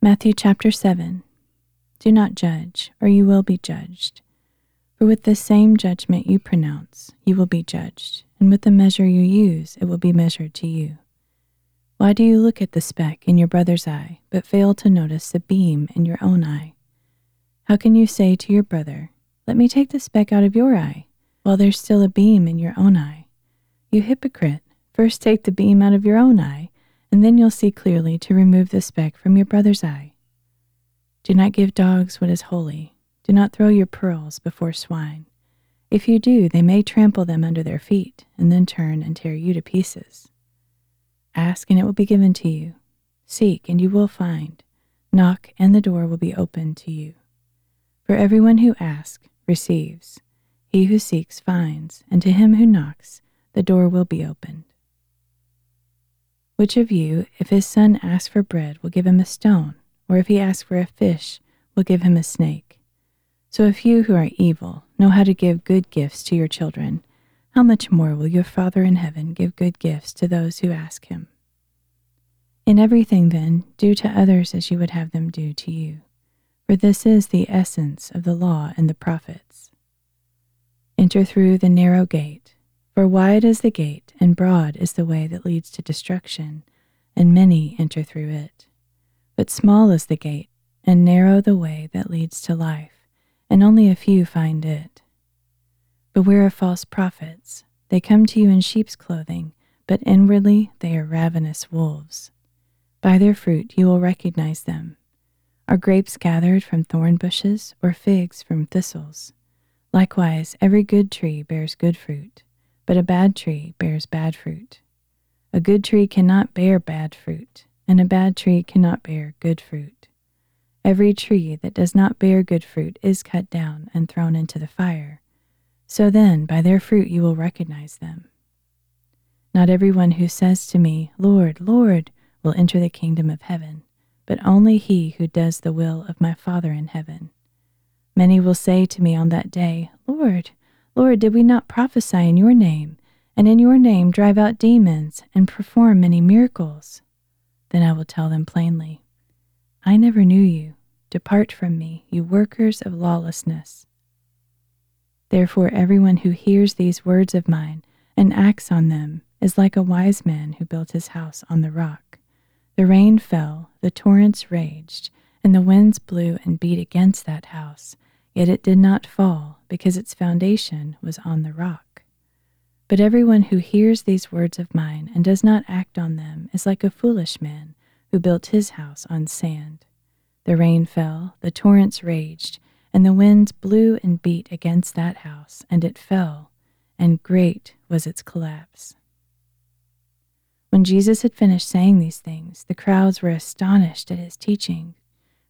Matthew chapter 7. Do not judge, or you will be judged. For with the same judgment you pronounce, you will be judged, and with the measure you use, it will be measured to you. Why do you look at the speck in your brother's eye, but fail to notice the beam in your own eye? How can you say to your brother, "Let me take the speck out of your eye," while there's still a beam in your own eye? You hypocrite, first take the beam out of your own eye, and then you'll see clearly to remove the speck from your brother's eye. Do not give dogs what is holy. Do not throw your pearls before swine. If you do, they may trample them under their feet, and then turn and tear you to pieces. Ask, and it will be given to you. Seek, and you will find. Knock, and the door will be opened to you. For everyone who asks receives. He who seeks finds, and to him who knocks, the door will be opened. Which of you, if his son asks for bread, will give him a stone? Or if he asks for a fish, will give him a snake? So if you who are evil know how to give good gifts to your children, how much more will your Father in heaven give good gifts to those who ask him? In everything, then, do to others as you would have them do to you. For this is the essence of the law and the prophets. Enter through the narrow gate. For wide is the gate, and broad is the way that leads to destruction, and many enter through it. But small is the gate, and narrow the way that leads to life, and only a few find it. Beware of false prophets. They come to you in sheep's clothing, but inwardly they are ravenous wolves. By their fruit you will recognize them. Are grapes gathered from thorn bushes, or figs from thistles? Likewise, every good tree bears good fruit, but a bad tree bears bad fruit. A good tree cannot bear bad fruit, and a bad tree cannot bear good fruit. Every tree that does not bear good fruit is cut down and thrown into the fire. So then, by their fruit you will recognize them. Not everyone who says to me, "Lord, Lord," will enter the kingdom of heaven, but only he who does the will of my Father in heaven. Many will say to me on that day, "Lord, Lord, did we not prophesy in your name, and in your name drive out demons and perform many miracles?" Then I will tell them plainly, "I never knew you. Depart from me, you workers of lawlessness." Therefore everyone who hears these words of mine and acts on them is like a wise man who built his house on the rock. The rain fell, the torrents raged, and the winds blew and beat against that house, yet it did not fall, because its foundation was on the rock. But everyone who hears these words of mine and does not act on them is like a foolish man who built his house on sand. The rain fell, the torrents raged, and the winds blew and beat against that house, and it fell, and great was its collapse. When Jesus had finished saying these things, the crowds were astonished at his teaching,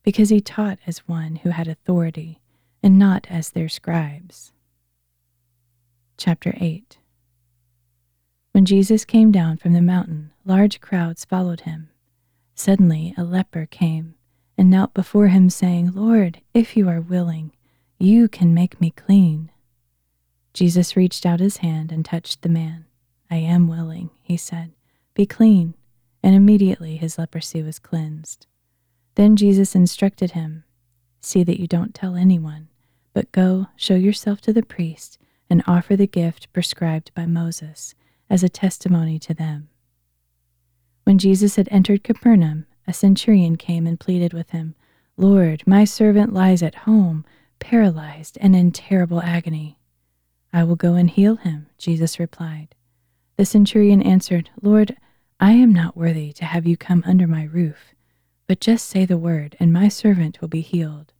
because he taught as one who had authority, and not as their scribes. Chapter 8. When Jesus came down from the mountain, large crowds followed him. Suddenly a leper came and knelt before him, saying, "Lord, if you are willing, you can make me clean." Jesus reached out his hand and touched the man. "I am willing," he said. "Be clean." And immediately his leprosy was cleansed. Then Jesus instructed him, "See that you don't tell anyone, but go, show yourself to the priest, and offer the gift prescribed by Moses as a testimony to them." When Jesus had entered Capernaum, a centurion came and pleaded with him, "Lord, my servant lies at home, paralyzed and in terrible agony." "I will go and heal him," Jesus replied. The centurion answered, "Lord, I am not worthy to have you come under my roof, but just say the word, and my servant will be healed.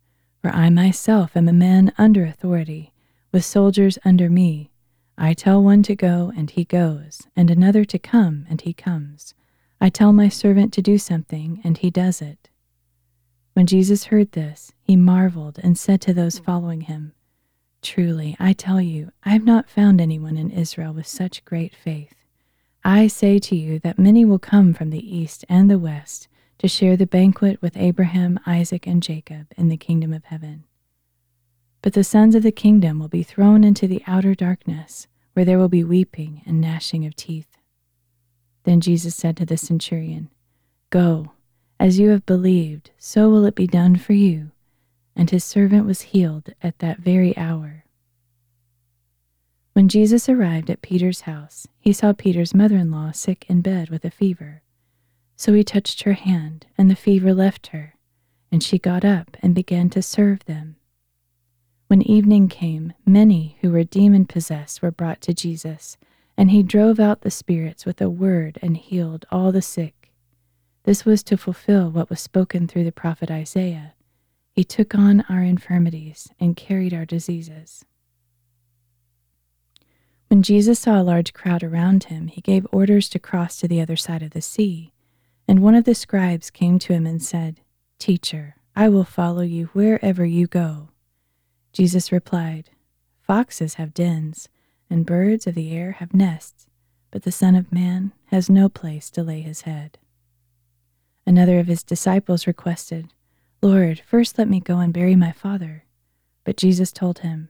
For I myself am a man under authority, with soldiers under me. I tell one to go, and he goes, and another to come, and he comes. I tell my servant to do something, and he does it." When Jesus heard this, he marveled and said to those following him, "Truly, I tell you, I have not found anyone in Israel with such great faith. I say to you that many will come from the east and the west to share the banquet with Abraham, Isaac, and Jacob in the kingdom of heaven. But the sons of the kingdom will be thrown into the outer darkness, where there will be weeping and gnashing of teeth." Then Jesus said to the centurion, "Go, As you have believed, so will it be done for you." And his servant was healed at that very hour. When Jesus arrived at Peter's house, he saw Peter's mother-in-law sick in bed with a fever. So he touched her hand, and the fever left her, and she got up and began to serve them. When evening came, many who were demon-possessed were brought to Jesus, and he drove out the spirits with a word and healed all the sick. This was to fulfill what was spoken through the prophet Isaiah. "He took on our infirmities and carried our diseases." When Jesus saw a large crowd around him, he gave orders to cross to the other side of the sea. And one of the scribes came to him and said, "Teacher, I will follow you wherever you go." Jesus replied, "Foxes have dens, and birds of the air have nests, but the Son of Man has no place to lay his head." Another of his disciples requested, "Lord, first let me go and bury my father." But Jesus told him,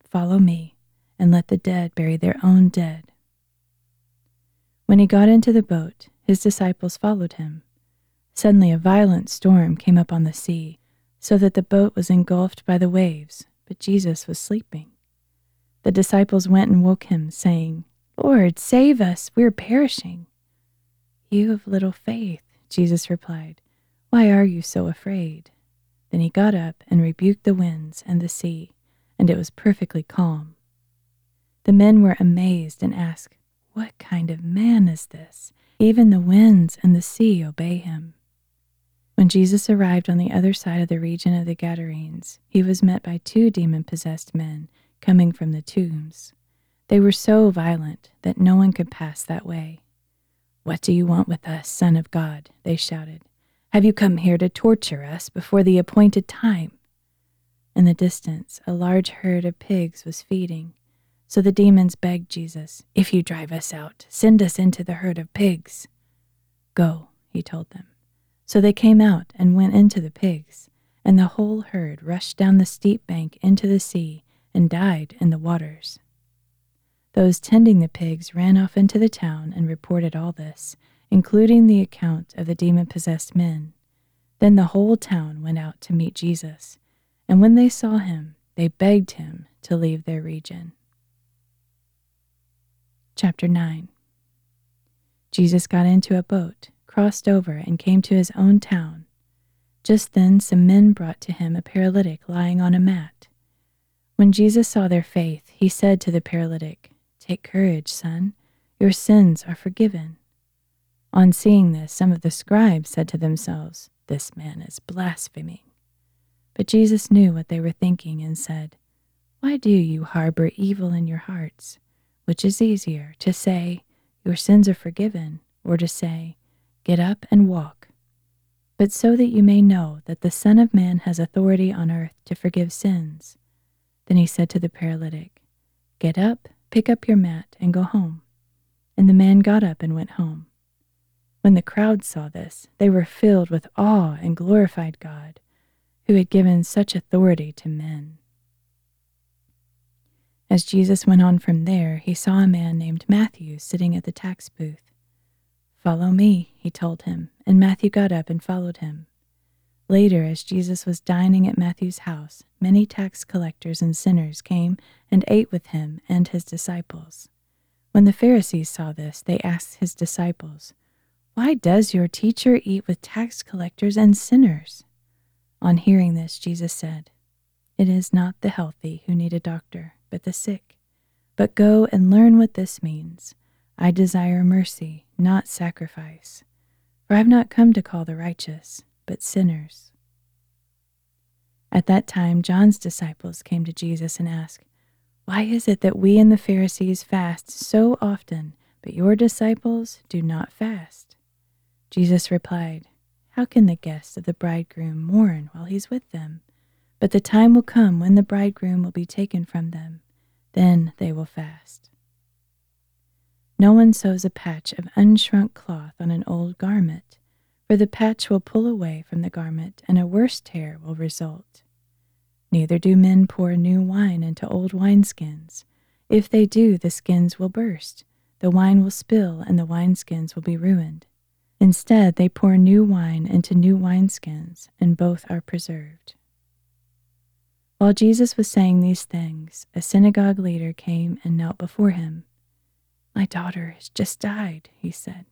"Follow me, and let the dead bury their own dead." When he got into the boat, his disciples followed him. Suddenly a violent storm came up on the sea, so that the boat was engulfed by the waves, but Jesus was sleeping. The disciples went and woke him, saying, "Lord, save us, we're perishing." "You of little faith," Jesus replied, "why are you so afraid?" Then he got up and rebuked the winds and the sea, and it was perfectly calm. The men were amazed and asked, "What kind of man is this? Even the winds and the sea obey him." When Jesus arrived on the other side of the region of the Gadarenes, he was met by 2 demon-possessed men coming from the tombs. They were so violent that no one could pass that way. "What do you want with us, Son of God?" they shouted. "Have you come here to torture us before the appointed time?" In the distance, a large herd of pigs was feeding. So the demons begged Jesus, "If you drive us out, send us into the herd of pigs." "Go," he told them. So they came out and went into the pigs, and the whole herd rushed down the steep bank into the sea and died in the waters. Those tending the pigs ran off into the town and reported all this, including the account of the demon-possessed men. Then the whole town went out to meet Jesus, and when they saw him, they begged him to leave their region. Chapter 9. Jesus got into a boat, crossed over, and came to his own town. Just then some men brought to him a paralytic lying on a mat. When Jesus saw their faith, he said to the paralytic, "Take courage, son, your sins are forgiven." On seeing this, some of the scribes said to themselves, "This man is blaspheming." But Jesus knew what they were thinking and said, "Why do you harbor evil in your hearts? Which is easier, to say, 'Your sins are forgiven,' or to say, 'Get up and walk'? But so that you may know that the Son of Man has authority on earth to forgive sins." Then he said to the paralytic, "Get up, pick up your mat, and go home." And the man got up and went home. When the crowd saw this, they were filled with awe and glorified God, who had given such authority to men. As Jesus went on from there, he saw a man named Matthew sitting at the tax booth. "Follow me," he told him, and Matthew got up and followed him. Later, as Jesus was dining at Matthew's house, many tax collectors and sinners came and ate with him and his disciples. When the Pharisees saw this, they asked his disciples, "Why does your teacher eat with tax collectors and sinners?" On hearing this, Jesus said, "It is not the healthy who need a doctor, but the sick. But go and learn what this means. I desire mercy, not sacrifice. For I have not come to call the righteous, but sinners." At that time, John's disciples came to Jesus and asked, "Why is it that we and the Pharisees fast so often, but your disciples do not fast?" Jesus replied, "How can the guests of the bridegroom mourn while he's with them? But the time will come when the bridegroom will be taken from them. Then they will fast. No one sews a patch of unshrunk cloth on an old garment, for the patch will pull away from the garment, and a worse tear will result. Neither do men pour new wine into old wineskins. If they do, the skins will burst, the wine will spill, and the wineskins will be ruined. Instead, they pour new wine into new wineskins, and both are preserved." While Jesus was saying these things, a synagogue leader came and knelt before him. "My daughter has just died," he said,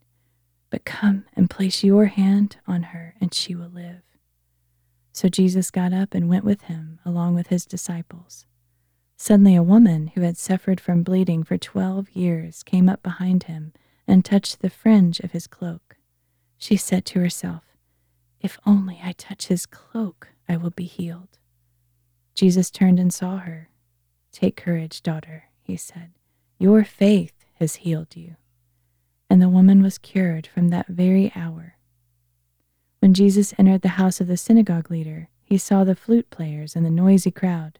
"but come and place your hand on her, and she will live." So Jesus got up and went with him, along with his disciples. Suddenly a woman who had suffered from bleeding for 12 years came up behind him and touched the fringe of his cloak. She said to herself, "If only I touch his cloak, I will be healed." Jesus turned and saw her. "Take courage, daughter," he said. "Your faith has healed you." And the woman was cured from that very hour. When Jesus entered the house of the synagogue leader, he saw the flute players and the noisy crowd.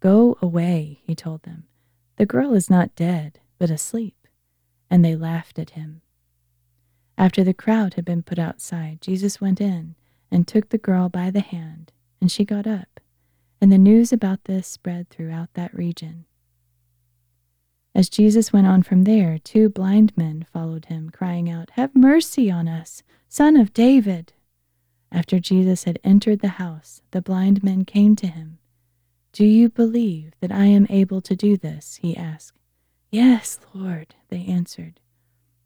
"Go away," he told them. "The girl is not dead, but asleep." And they laughed at him. After the crowd had been put outside, Jesus went in and took the girl by the hand, and she got up. And the news about this spread throughout that region. As Jesus went on from there, 2 blind men followed him, crying out, "Have mercy on us, Son of David!" After Jesus had entered the house, the blind men came to him. "Do you believe that I am able to do this?" he asked. "Yes, Lord," they answered.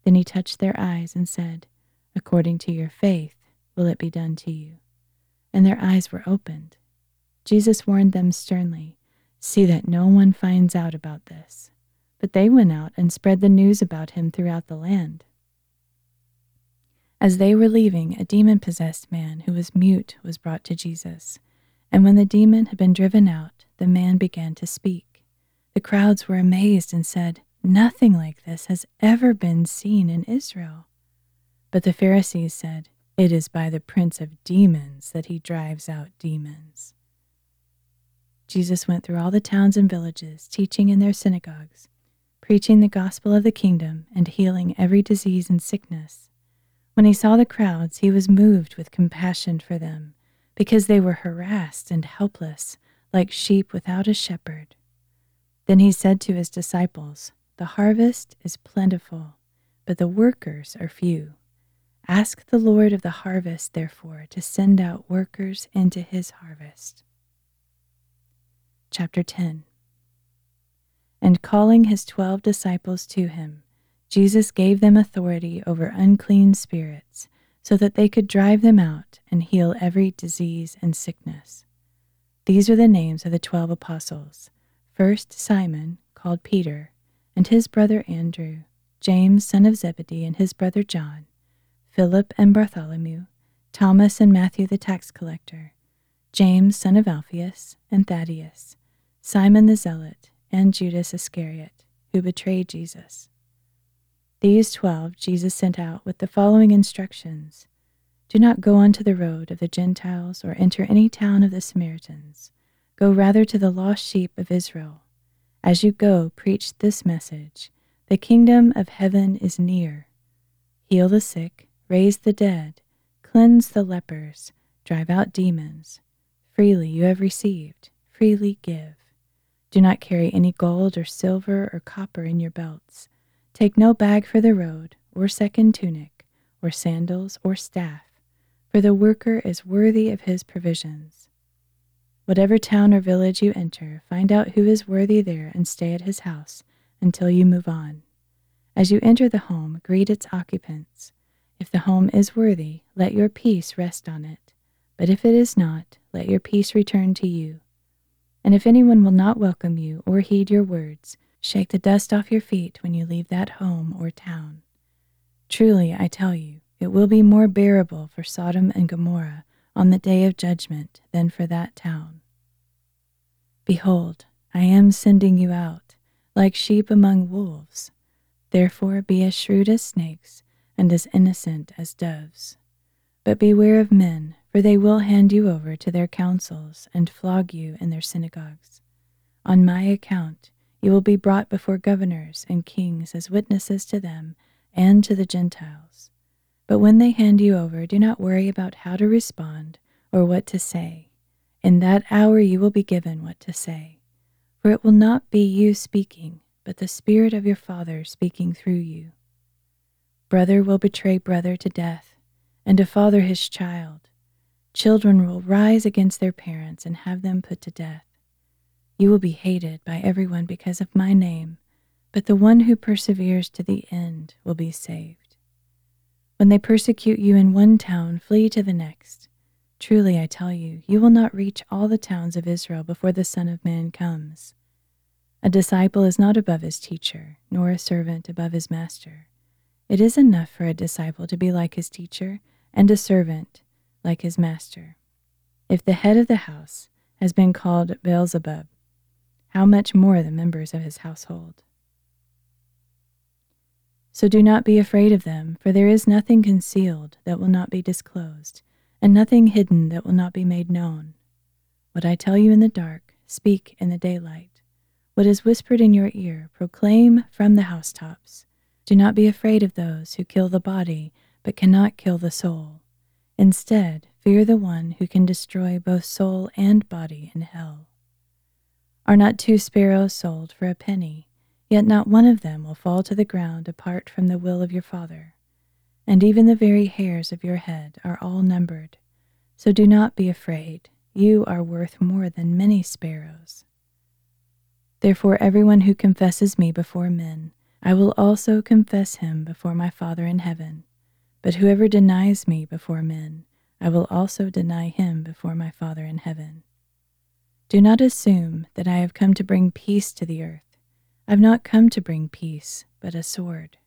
Then he touched their eyes and said, "According to your faith will it be done to you." And their eyes were opened. Jesus warned them sternly, "See that no one finds out about this." But they went out and spread the news about him throughout the land. As they were leaving, a demon-possessed man who was mute was brought to Jesus. And when the demon had been driven out, the man began to speak. The crowds were amazed and said, "Nothing like this has ever been seen in Israel." But the Pharisees said, "It is by the prince of demons that he drives out demons." Jesus went through all the towns and villages, teaching in their synagogues, preaching the gospel of the kingdom, and healing every disease and sickness. When he saw the crowds, he was moved with compassion for them, because they were harassed and helpless, like sheep without a shepherd. Then he said to his disciples, "The harvest is plentiful, but the workers are few. Ask the Lord of the harvest, therefore, to send out workers into his harvest." Chapter 10. And calling his 12 disciples to him, Jesus gave them authority over unclean spirits, so that they could drive them out and heal every disease and sickness. These are the names of the 12 apostles. First, Simon, called Peter, and his brother Andrew, James, son of Zebedee, and his brother John, Philip and Bartholomew, Thomas and Matthew the tax collector, James, son of Alphaeus, and Thaddeus, Simon the Zealot, and Judas Iscariot, who betrayed Jesus. These 12 Jesus sent out with the following instructions: "Do not go onto the road of the Gentiles or enter any town of the Samaritans. Go rather to the lost sheep of Israel. As you go, preach this message: The kingdom of heaven is near. Heal the sick, raise the dead, cleanse the lepers, drive out demons. Freely you have received, freely give. Do not carry any gold or silver or copper in your belts. Take no bag for the road, or second tunic, or sandals, or staff, for the worker is worthy of his provisions. Whatever town or village you enter, find out who is worthy there and stay at his house until you move on. As you enter the home, greet its occupants. If the home is worthy, let your peace rest on it, but if it is not, let your peace return to you. And if anyone will not welcome you or heed your words, shake the dust off your feet when you leave that home or town. Truly, I tell you, it will be more bearable for Sodom and Gomorrah on the day of judgment than for that town. Behold, I am sending you out like sheep among wolves. Therefore be as shrewd as snakes and as innocent as doves. But beware of men, for they will hand you over to their councils and flog you in their synagogues. On my account you will be brought before governors and kings as witnesses to them and to the Gentiles. But when they hand you over, do not worry about how to respond or what to say. In that hour you will be given what to say. For it will not be you speaking, but the Spirit of your Father speaking through you. Brother will betray brother to death, and a father his child. Children will rise against their parents and have them put to death. You will be hated by everyone because of my name, but the one who perseveres to the end will be saved. When they persecute you in one town, flee to the next. Truly, I tell you, you will not reach all the towns of Israel before the Son of Man comes. A disciple is not above his teacher, nor a servant above his master. It is enough for a disciple to be like his teacher, and a servant like his master. If the head of the house has been called Beelzebub, how much more the members of his household? So do not be afraid of them, for there is nothing concealed that will not be disclosed, and nothing hidden that will not be made known. What I tell you in the dark, speak in the daylight. What is whispered in your ear, proclaim from the housetops. Do not be afraid of those who kill the body, but cannot kill the soul. Instead, fear the one who can destroy both soul and body in hell. Are not 2 sparrows sold for a penny? Yet not one of them will fall to the ground apart from the will of your Father. And even the very hairs of your head are all numbered. So do not be afraid. You are worth more than many sparrows. Therefore everyone who confesses me before men, I will also confess him before my Father in heaven. But whoever denies me before men, I will also deny him before my Father in heaven. Do not assume that I have come to bring peace to the earth. I have not come to bring peace, but a sword.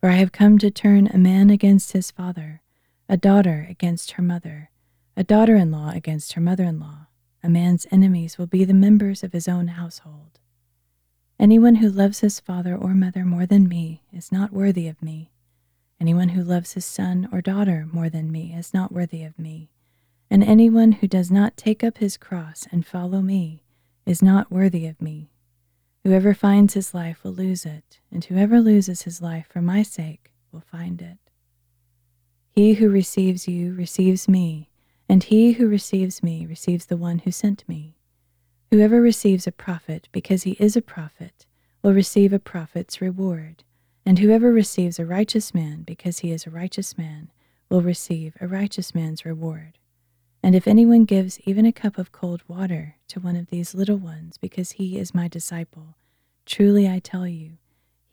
For I have come to turn a man against his father, a daughter against her mother, a daughter-in-law against her mother-in-law. A man's enemies will be the members of his own household. Anyone who loves his father or mother more than me is not worthy of me. Anyone who loves his son or daughter more than me is not worthy of me. And anyone who does not take up his cross and follow me is not worthy of me. Whoever finds his life will lose it, and whoever loses his life for my sake will find it. He who receives you receives me, and he who receives me receives the one who sent me. Whoever receives a prophet because he is a prophet will receive a prophet's reward, and whoever receives a righteous man because he is a righteous man will receive a righteous man's reward. And if anyone gives even a cup of cold water to one of these little ones because he is my disciple, truly I tell you,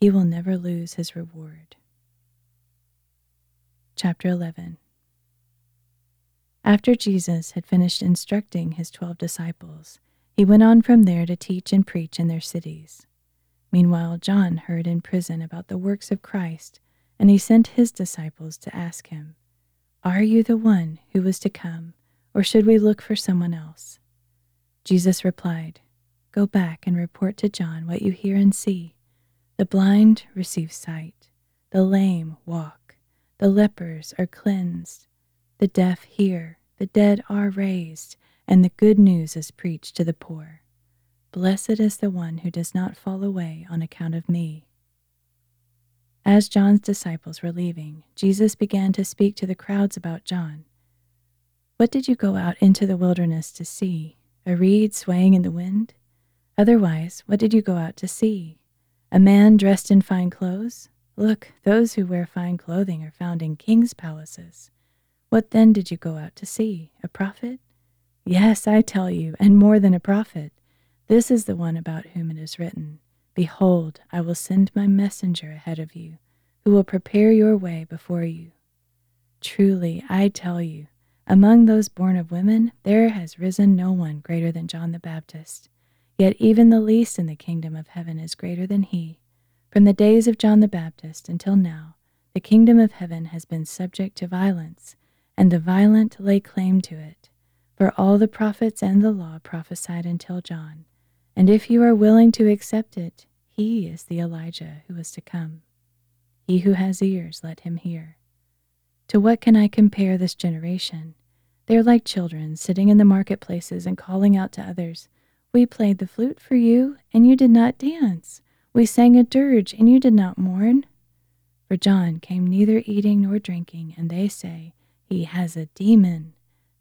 he will never lose his reward. Chapter 11. After Jesus had finished instructing his 12 disciples, he went on from there to teach and preach in their cities. Meanwhile, John heard in prison about the works of Christ, and he sent his disciples to ask him, "Are you the one who was to come, or should we look for someone else?" Jesus replied, "Go back and report to John what you hear and see. The blind receive sight, the lame walk, the lepers are cleansed, the deaf hear, the dead are raised, and the good news is preached to the poor. Blessed is the one who does not fall away on account of me." As John's disciples were leaving, Jesus began to speak to the crowds about John. "What did you go out into the wilderness to see? A reed swaying in the wind? Otherwise, what did you go out to see? A man dressed in fine clothes? Look, those who wear fine clothing are found in kings' palaces. What then did you go out to see? A prophet? Yes, I tell you, and more than a prophet. This is the one about whom it is written, 'Behold, I will send my messenger ahead of you, who will prepare your way before you.' Truly, I tell you, among those born of women, there has risen no one greater than John the Baptist. Yet even the least in the kingdom of heaven is greater than he. From the days of John the Baptist until now, the kingdom of heaven has been subject to violence, and the violent lay claim to it. For all the prophets and the law prophesied until John. And if you are willing to accept it, he is the Elijah who is to come. He who has ears, let him hear. To what can I compare this generation? They are like children sitting in the marketplaces and calling out to others, 'We played the flute for you, and you did not dance. We sang a dirge, and you did not mourn.' For John came neither eating nor drinking, and they say, 'He has a demon.'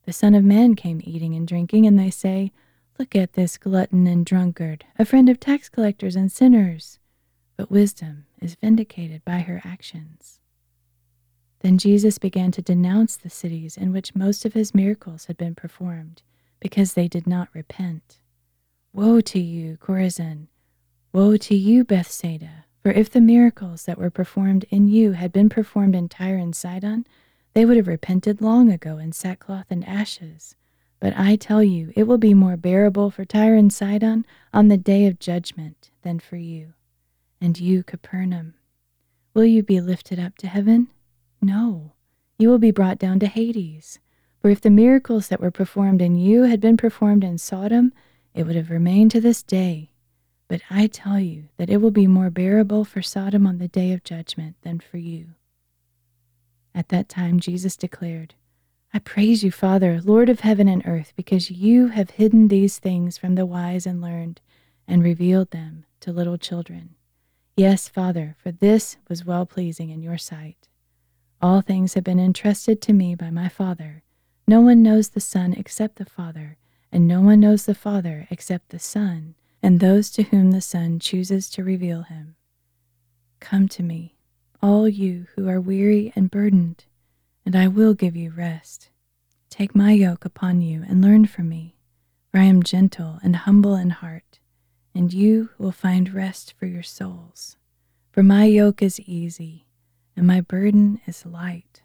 The Son of Man came eating and drinking, and they say, 'Look at this glutton and drunkard, a friend of tax collectors and sinners.' But wisdom is vindicated by her actions. Then Jesus began to denounce the cities in which most of his miracles had been performed, because they did not repent. Woe to you, Chorazin! Woe to you, Bethsaida! For if the miracles that were performed in you had been performed in Tyre and Sidon, they would have repented long ago in sackcloth and ashes. But I tell you, it will be more bearable for Tyre and Sidon on the day of judgment than for you. And you, Capernaum, will you be lifted up to heaven? No, you will be brought down to Hades. For if the miracles that were performed in you had been performed in Sodom, it would have remained to this day. But I tell you that it will be more bearable for Sodom on the day of judgment than for you. At that time Jesus declared, I praise you, Father, Lord of heaven and earth, because you have hidden these things from the wise and learned and revealed them to little children. Yes, Father, for this was well-pleasing in your sight. All things have been entrusted to me by my Father. No one knows the Son except the Father, and no one knows the Father except the Son, and those to whom the Son chooses to reveal him. Come to me, all you who are weary and burdened, and I will give you rest. Take my yoke upon you and learn from me, for I am gentle and humble in heart, and you will find rest for your souls. For my yoke is easy, and my burden is light.